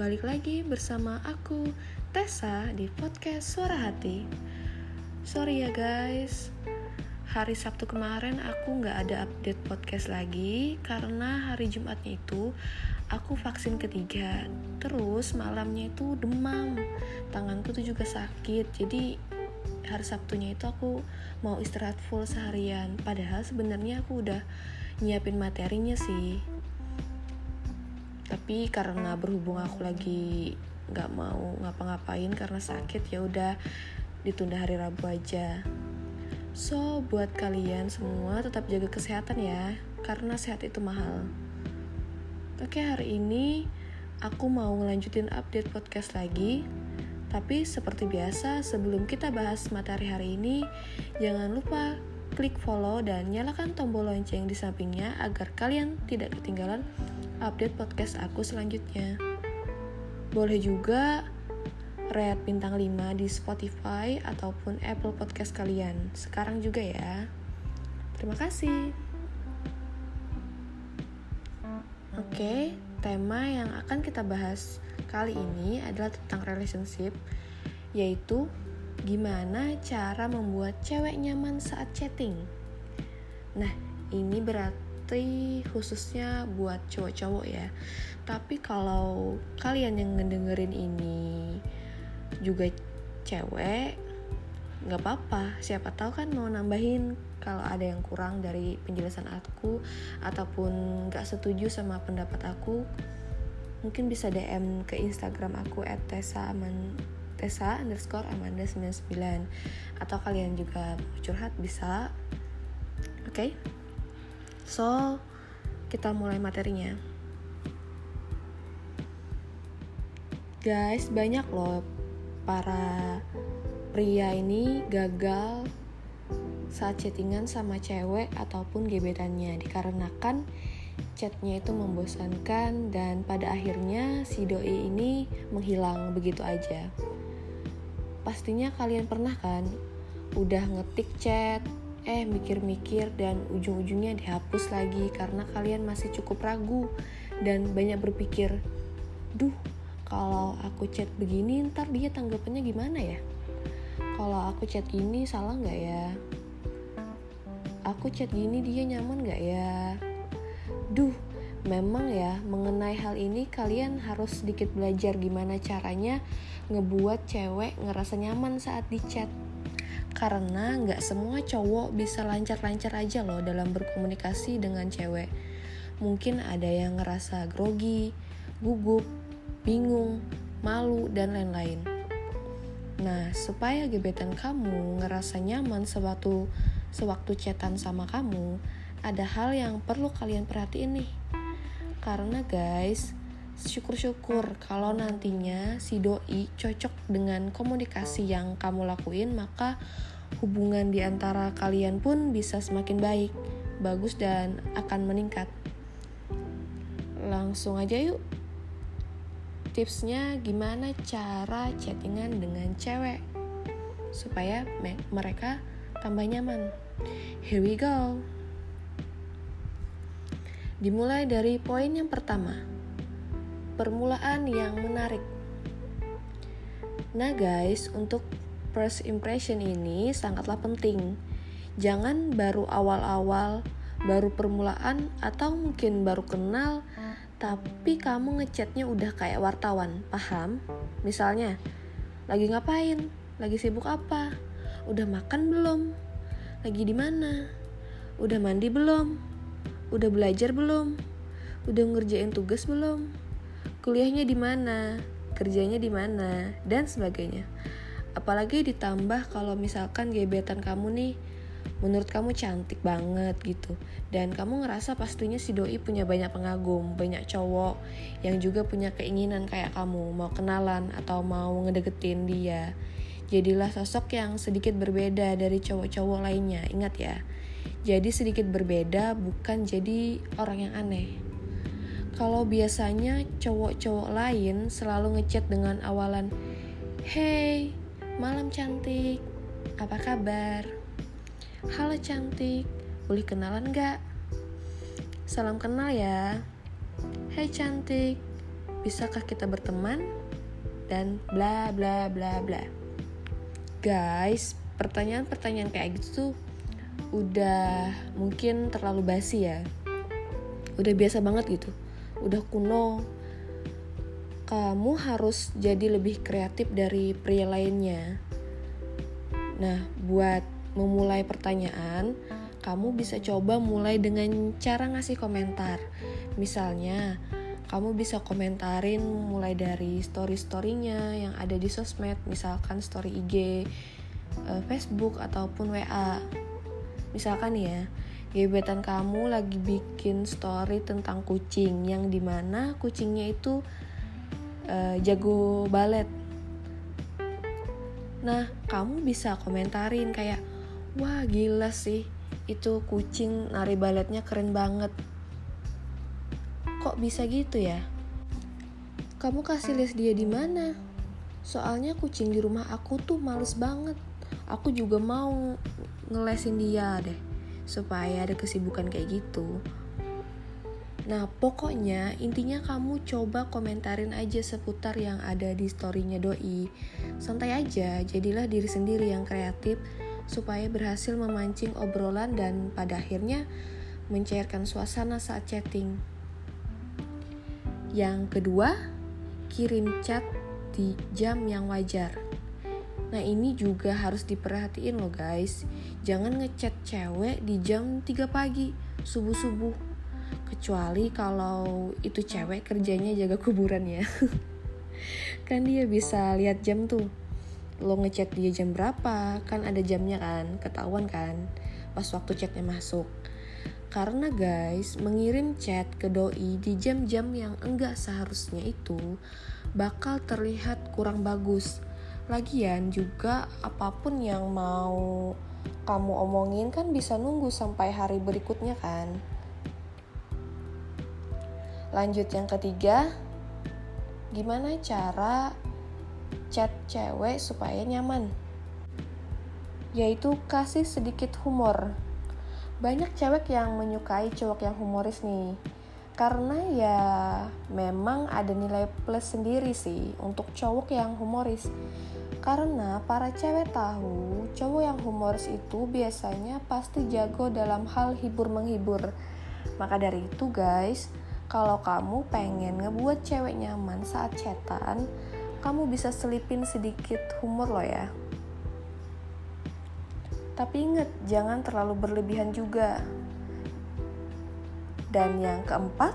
balik lagi bersama aku, Tessa, di podcast Suara Hati. Sorry ya guys, hari Sabtu kemarin aku gak ada update podcast lagi karena hari Jumatnya itu aku vaksin ketiga. Terus malamnya itu demam, tanganku tuh juga sakit. Jadi hari Sabtunya itu aku mau istirahat full seharian. Padahal sebenarnya aku udah nyiapin materinya sih, tapi karena berhubung aku lagi gak mau ngapa-ngapain karena sakit, ya udah ditunda hari Rabu aja. So, buat kalian semua tetap jaga kesehatan ya, karena sehat itu mahal. Oke, hari ini aku mau ngelanjutin update podcast lagi. Tapi seperti biasa, sebelum kita bahas materi hari ini, jangan lupa klik follow dan nyalakan tombol lonceng di sampingnya agar kalian tidak ketinggalan update podcast aku selanjutnya. Boleh juga rate bintang 5 di Spotify ataupun Apple Podcast kalian sekarang juga ya. Terima kasih. Oke, tema yang akan kita bahas kali ini adalah tentang relationship, yaitu gimana cara membuat cewek nyaman saat chatting. Nah, ini berarti khususnya buat cowok-cowok ya. Tapi kalau kalian yang ngedengerin ini juga cewek, gak apa-apa, siapa tahu kan mau nambahin kalau ada yang kurang dari penjelasan aku ataupun gak setuju sama pendapat aku. Mungkin bisa DM ke Instagram aku @tessa_amanda99, atau kalian juga curhat bisa. Oke. So, kita mulai materinya guys. Banyak loh para pria ini gagal saat chattingan sama cewek ataupun gebetannya, dikarenakan chatnya itu membosankan dan pada akhirnya si doi ini menghilang begitu aja. Pastinya kalian pernah kan udah ngetik chat, mikir-mikir dan ujung-ujungnya dihapus lagi karena kalian masih cukup ragu dan banyak berpikir, duh, kalau aku chat begini ntar dia tanggapannya gimana ya? Kalau aku chat gini salah gak ya? Aku chat gini dia nyaman gak ya? Duh, memang ya, mengenai hal ini kalian harus sedikit belajar gimana caranya ngebuat cewek ngerasa nyaman saat di chat. Karena gak semua cowok bisa lancar-lancar aja loh dalam berkomunikasi dengan cewek. Mungkin ada yang ngerasa grogi, gugup, bingung, malu, dan lain-lain. Nah, supaya gebetan kamu ngerasa nyaman sewaktu chatan sama kamu, ada hal yang perlu kalian perhatiin nih. Karena guys, syukur-syukur kalau nantinya si doi cocok dengan komunikasi yang kamu lakuin, maka hubungan di antara kalian pun bisa semakin baik, bagus, dan akan meningkat. Langsung aja yuk, tipsnya gimana cara chattingan dengan cewek supaya mereka tambah nyaman. Here we go. Dimulai dari poin yang pertama, permulaan yang menarik. Nah guys, untuk first impression ini sangatlah penting. Jangan baru awal-awal, baru permulaan, atau mungkin baru kenal tapi kamu ngechatnya udah kayak wartawan, paham? Misalnya, lagi ngapain? Lagi sibuk apa? Udah makan belum? Lagi di mana? Udah mandi belum? Udah belajar belum? Udah ngerjain tugas belum? Kuliahnya di mana? Kerjanya di mana? Dan sebagainya. Apalagi ditambah kalau misalkan gebetan kamu nih menurut kamu cantik banget gitu, dan kamu ngerasa pastinya si doi punya banyak pengagum, banyak cowok yang juga punya keinginan kayak kamu, mau kenalan atau mau ngedeketin dia. Jadilah sosok yang sedikit berbeda dari cowok-cowok lainnya. Ingat ya, jadi sedikit berbeda, bukan jadi orang yang aneh. Kalau biasanya cowok-cowok lain selalu ngechat dengan awalan, hey, malam cantik, apa kabar? Halo cantik, boleh kenalan gak? Salam kenal ya. Hai cantik, Bisakah kita berteman? Dan bla bla bla bla. Guys, pertanyaan-pertanyaan kayak gitu tuh udah mungkin terlalu basi ya. Udah biasa banget gitu. Udah kuno. Kamu harus jadi lebih kreatif dari pria lainnya. Nah, buat memulai pertanyaan, kamu bisa coba mulai dengan cara ngasih komentar. Misalnya, kamu bisa komentarin mulai dari story-storynya yang ada di sosmed, misalkan story IG, Facebook, ataupun WA. Misalkan ya, gebetan kamu lagi bikin story tentang kucing, yang dimana kucingnya itu jago balet. Nah, kamu bisa komentarin kayak, wah gila sih, itu kucing nari baletnya keren banget. Kok bisa gitu ya? Kamu kasih list dia di mana? Soalnya kucing di rumah aku tuh males banget. Aku juga mau ngelesin dia deh, supaya ada kesibukan kayak gitu. Nah, pokoknya intinya kamu coba komentarin aja seputar yang ada di story-nya doi. Santai aja, jadilah diri sendiri yang kreatif supaya berhasil memancing obrolan dan pada akhirnya mencairkan suasana saat chatting. Yang kedua, kirim chat di jam yang wajar. Nah, ini juga harus diperhatiin loh guys. Jangan ngechat cewek di jam 3 pagi, subuh-subuh. Kecuali kalau itu cewek kerjanya jaga kuburan ya. Kan dia bisa lihat jam tuh. Lo ngechat dia jam berapa, kan ada jamnya kan, ketahuan kan pas waktu chatnya masuk. Karena guys, mengirim chat ke doi di jam-jam yang enggak seharusnya itu bakal terlihat kurang bagus. Lagian juga apapun yang mau kamu omongin kan bisa nunggu sampai hari berikutnya kan. Lanjut yang ketiga, gimana cara chat cewek supaya nyaman? Yaitu kasih sedikit humor. Banyak cewek yang menyukai cowok yang humoris nih. Karena ya memang ada nilai plus sendiri sih untuk cowok yang humoris. Karena para cewek tahu cowok yang humoris itu biasanya pasti jago dalam hal hibur-menghibur. Maka dari itu guys, kalau kamu pengen ngebuat cewek nyaman saat chatan, kamu bisa selipin sedikit humor lo ya. Tapi inget, jangan terlalu berlebihan juga. Dan yang keempat,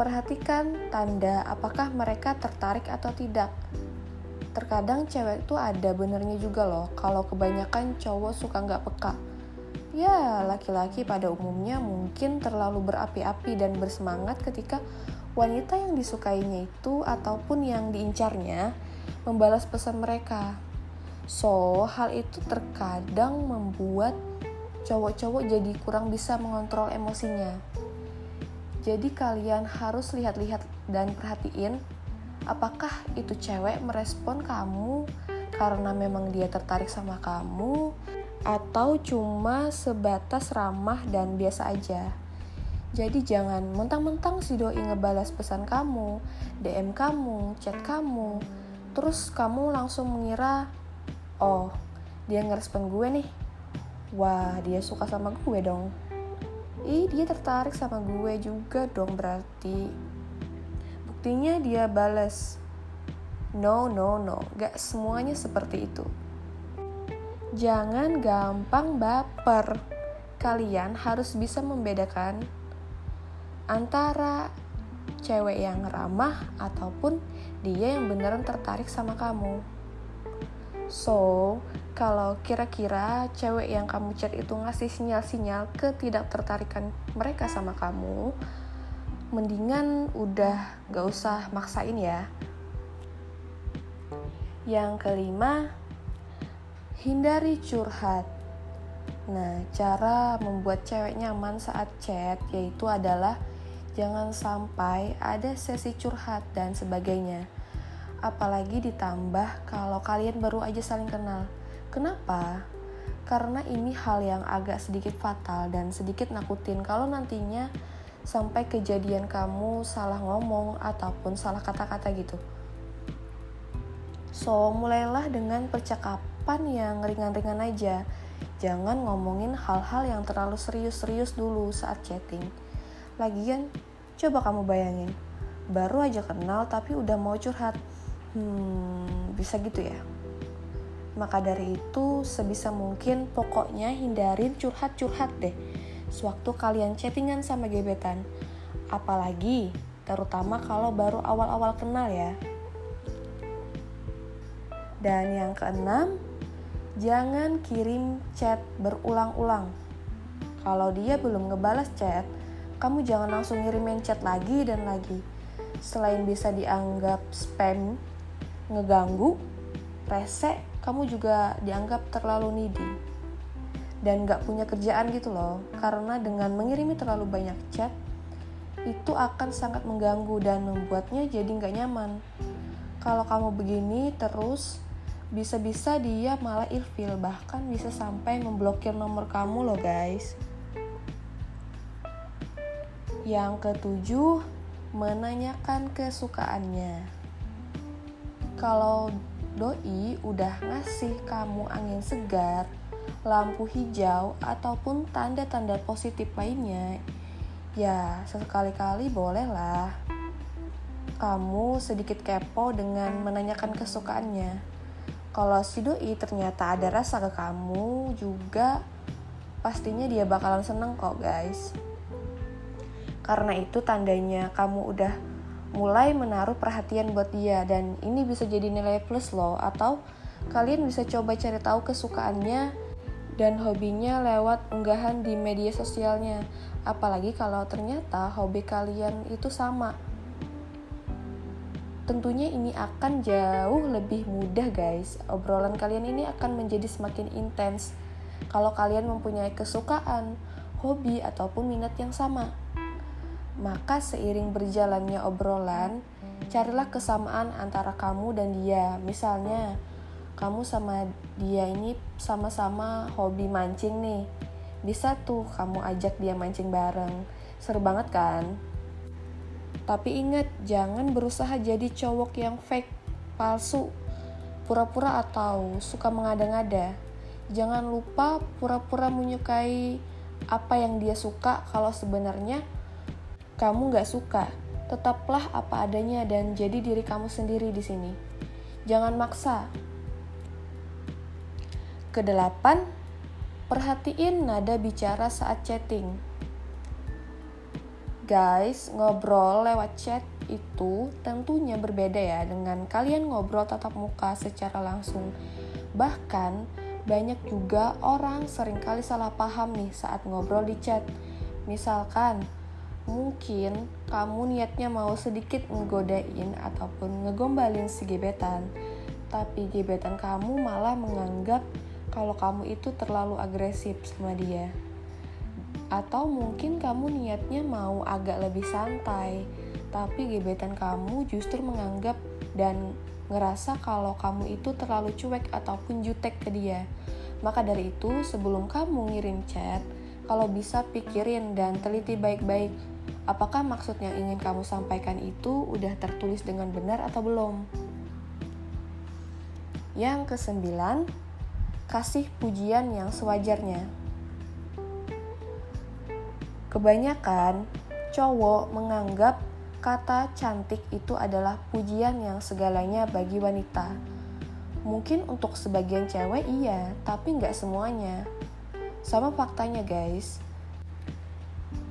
perhatikan tanda apakah mereka tertarik atau tidak. Terkadang cewek tuh ada benernya juga loh, kalau kebanyakan cowok suka gak peka. Ya, laki-laki pada umumnya mungkin terlalu berapi-api dan bersemangat ketika wanita yang disukainya itu ataupun yang diincarnya membalas pesan mereka. So, hal itu terkadang membuat cowok-cowok jadi kurang bisa mengontrol emosinya. Jadi kalian harus lihat-lihat dan perhatiin apakah itu cewek merespon kamu karena memang dia tertarik sama kamu atau cuma sebatas ramah dan biasa aja. Jadi jangan mentang-mentang si doi ngebalas pesan kamu, DM kamu, chat kamu, terus kamu langsung mengira, oh, dia ngerespon gue nih. Wah, dia suka sama gue dong. Ih, dia tertarik sama gue juga dong berarti. Buktinya dia balas. No. Gak semuanya seperti itu. Jangan gampang baper. Kalian harus bisa membedakan antara cewek yang ramah ataupun dia yang beneran tertarik sama kamu. So, kalau kira-kira cewek yang kamu chat itu ngasih sinyal-sinyal ketidaktertarikan mereka sama kamu, mendingan udah gak usah maksain ya. Yang kelima, hindari curhat. Nah, cara membuat cewek nyaman saat chat yaitu adalah jangan sampai ada sesi curhat dan sebagainya. Apalagi ditambah kalau kalian baru aja saling kenal. Kenapa? Karena ini hal yang agak sedikit fatal dan sedikit nakutin kalau nantinya sampai kejadian kamu salah ngomong ataupun salah kata-kata gitu. So, mulailah dengan percakapan yang ringan-ringan aja. Jangan ngomongin hal-hal yang terlalu serius-serius dulu saat chatting. Lagian, coba kamu bayangin, baru aja kenal tapi udah mau curhat. Bisa gitu ya? Maka dari itu, sebisa mungkin pokoknya hindarin curhat-curhat deh sewaktu kalian chattingan sama gebetan, apalagi terutama kalau baru awal-awal kenal ya. Dan yang keenam, jangan kirim chat berulang-ulang. Kalau dia belum ngebalas chat, kamu jangan langsung ngirimin chat lagi dan lagi. Selain bisa dianggap spam, ngeganggu, rese, kamu juga dianggap terlalu needy dan gak punya kerjaan gitu loh. Karena dengan mengirimi terlalu banyak chat, itu akan sangat mengganggu dan membuatnya jadi gak nyaman. Kalau kamu begini terus, bisa-bisa dia malah ilfil, bahkan bisa sampai memblokir nomor kamu loh guys. Yang ketujuh, menanyakan kesukaannya. Kalau doi udah ngasih kamu angin segar, lampu hijau, ataupun tanda-tanda positif lainnya, ya sekali-kali bolehlah kamu sedikit kepo dengan menanyakan kesukaannya. Kalau si doi ternyata ada rasa ke kamu juga, pastinya dia bakalan seneng kok guys. Karena itu tandanya kamu udah mulai menaruh perhatian buat dia, dan ini bisa jadi nilai plus loh. Atau kalian bisa coba cari tahu kesukaannya dan hobinya lewat unggahan di media sosialnya. Apalagi kalau ternyata hobi kalian itu sama. Tentunya ini akan jauh lebih mudah guys. Obrolan kalian ini akan menjadi semakin intens kalau kalian mempunyai kesukaan, hobi, ataupun minat yang sama. Maka seiring berjalannya obrolan, carilah kesamaan antara kamu dan dia. Misalnya, kamu sama dia ini sama-sama hobi mancing nih. Bisa tuh kamu ajak dia mancing bareng. Seru banget kan? Tapi ingat, jangan berusaha jadi cowok yang fake, palsu, pura-pura atau suka mengada-ngada. Jangan lupa pura-pura menyukai apa yang dia suka kalau sebenarnya kamu gak suka. Tetaplah apa adanya dan jadi diri kamu sendiri di sini. Jangan maksa. Kedelapan, perhatiin nada bicara saat chatting. Guys, ngobrol lewat chat itu tentunya berbeda ya dengan kalian ngobrol tatap muka secara langsung. Bahkan, banyak juga orang seringkali salah paham nih saat ngobrol di chat. Misalkan, mungkin kamu niatnya mau sedikit ngegodain ataupun ngegombalin si gebetan, tapi gebetan kamu malah menganggap kalau kamu itu terlalu agresif sama dia. Atau mungkin kamu niatnya mau agak lebih santai, tapi gebetan kamu justru menganggap dan ngerasa kalau kamu itu terlalu cuek ataupun jutek ke dia. Maka dari itu, sebelum kamu ngirim chat, kalau bisa pikirin dan teliti baik-baik, apakah maksud yang ingin kamu sampaikan itu udah tertulis dengan benar atau belum. Yang kesembilan, kasih pujian yang sewajarnya. Kebanyakan cowok menganggap kata cantik itu adalah pujian yang segalanya bagi wanita. Mungkin untuk sebagian cewek iya, tapi gak semuanya. Sama faktanya guys,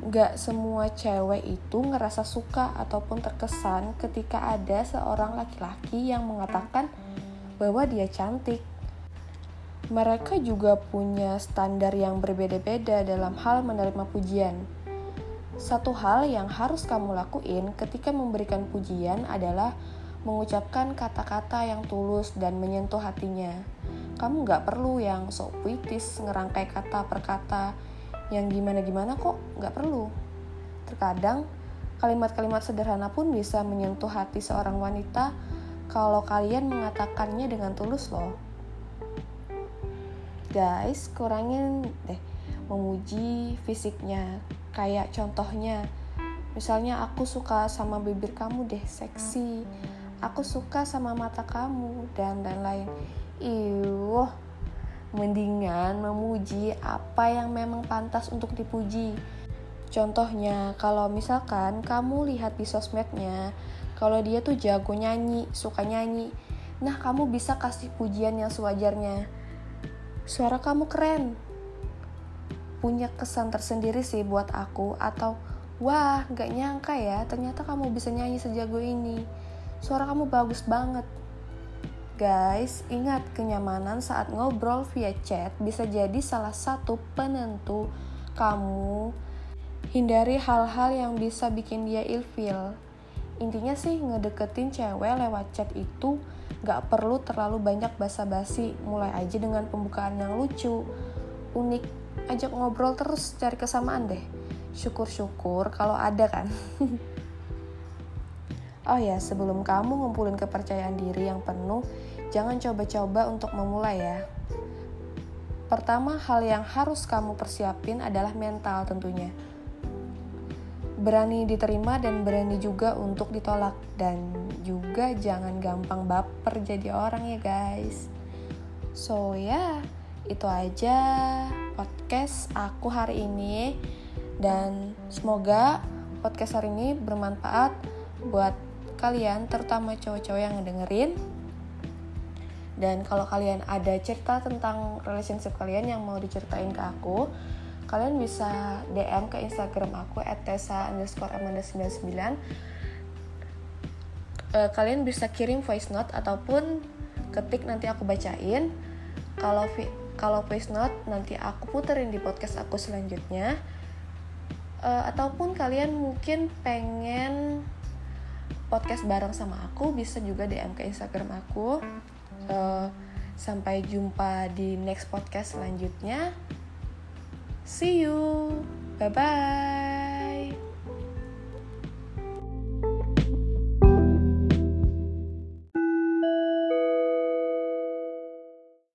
gak semua cewek itu ngerasa suka ataupun terkesan ketika ada seorang laki-laki yang mengatakan bahwa dia cantik. Mereka juga punya standar yang berbeda-beda dalam hal menerima pujian. Satu hal yang harus kamu lakuin ketika memberikan pujian adalah mengucapkan kata-kata yang tulus dan menyentuh hatinya. Kamu gak perlu yang sok puitis, ngerangkai kata per kata, yang gimana-gimana kok, gak perlu. Terkadang, kalimat-kalimat sederhana pun bisa menyentuh hati seorang wanita kalau kalian mengatakannya dengan tulus loh. Guys, kurangin deh memuji fisiknya. Kayak contohnya, Misalnya aku suka sama bibir kamu deh, seksi. Aku suka sama mata kamu, dan lain-lain. Iuh, mendingan memuji apa yang memang pantas untuk dipuji. Contohnya, kalau misalkan kamu lihat di sosmednya, kalau dia tuh jago nyanyi, suka nyanyi, nah kamu bisa kasih pujian yang sewajarnya. Suara kamu keren, punya kesan tersendiri sih buat aku. Atau, wah, gak nyangka ya, ternyata kamu bisa nyanyi sejago ini. Suara kamu bagus banget. Guys, ingat, kenyamanan saat ngobrol via chat bisa jadi salah satu penentu kamu hindari hal-hal yang bisa bikin dia ilfil. Intinya sih, ngedeketin cewek lewat chat itu gak perlu terlalu banyak basa-basi. Mulai aja dengan pembukaan yang lucu, unik, ajak ngobrol terus, cari kesamaan deh. Syukur-syukur kalau ada kan. Oh ya, sebelum kamu ngumpulin kepercayaan diri yang penuh, jangan coba-coba untuk memulai ya. Pertama, hal yang harus kamu persiapin adalah mental tentunya. Berani diterima dan berani juga untuk ditolak. Dan juga jangan gampang baper jadi orang ya guys. So ya, itu aja podcast aku hari ini. Dan semoga podcast hari ini bermanfaat buat kalian, terutama cowok-cowok yang ngedengerin. Dan kalau kalian ada cerita tentang relationship kalian yang mau diceritain ke aku, kalian bisa DM ke Instagram aku @tessa_amanda99. Kalian bisa kirim voice note ataupun ketik, nanti aku bacain. Kalau voice note nanti aku puterin di podcast aku selanjutnya. Ataupun kalian mungkin pengen podcast bareng sama aku, bisa juga DM ke Instagram aku. Sampai jumpa di next podcast selanjutnya. See you, bye-bye.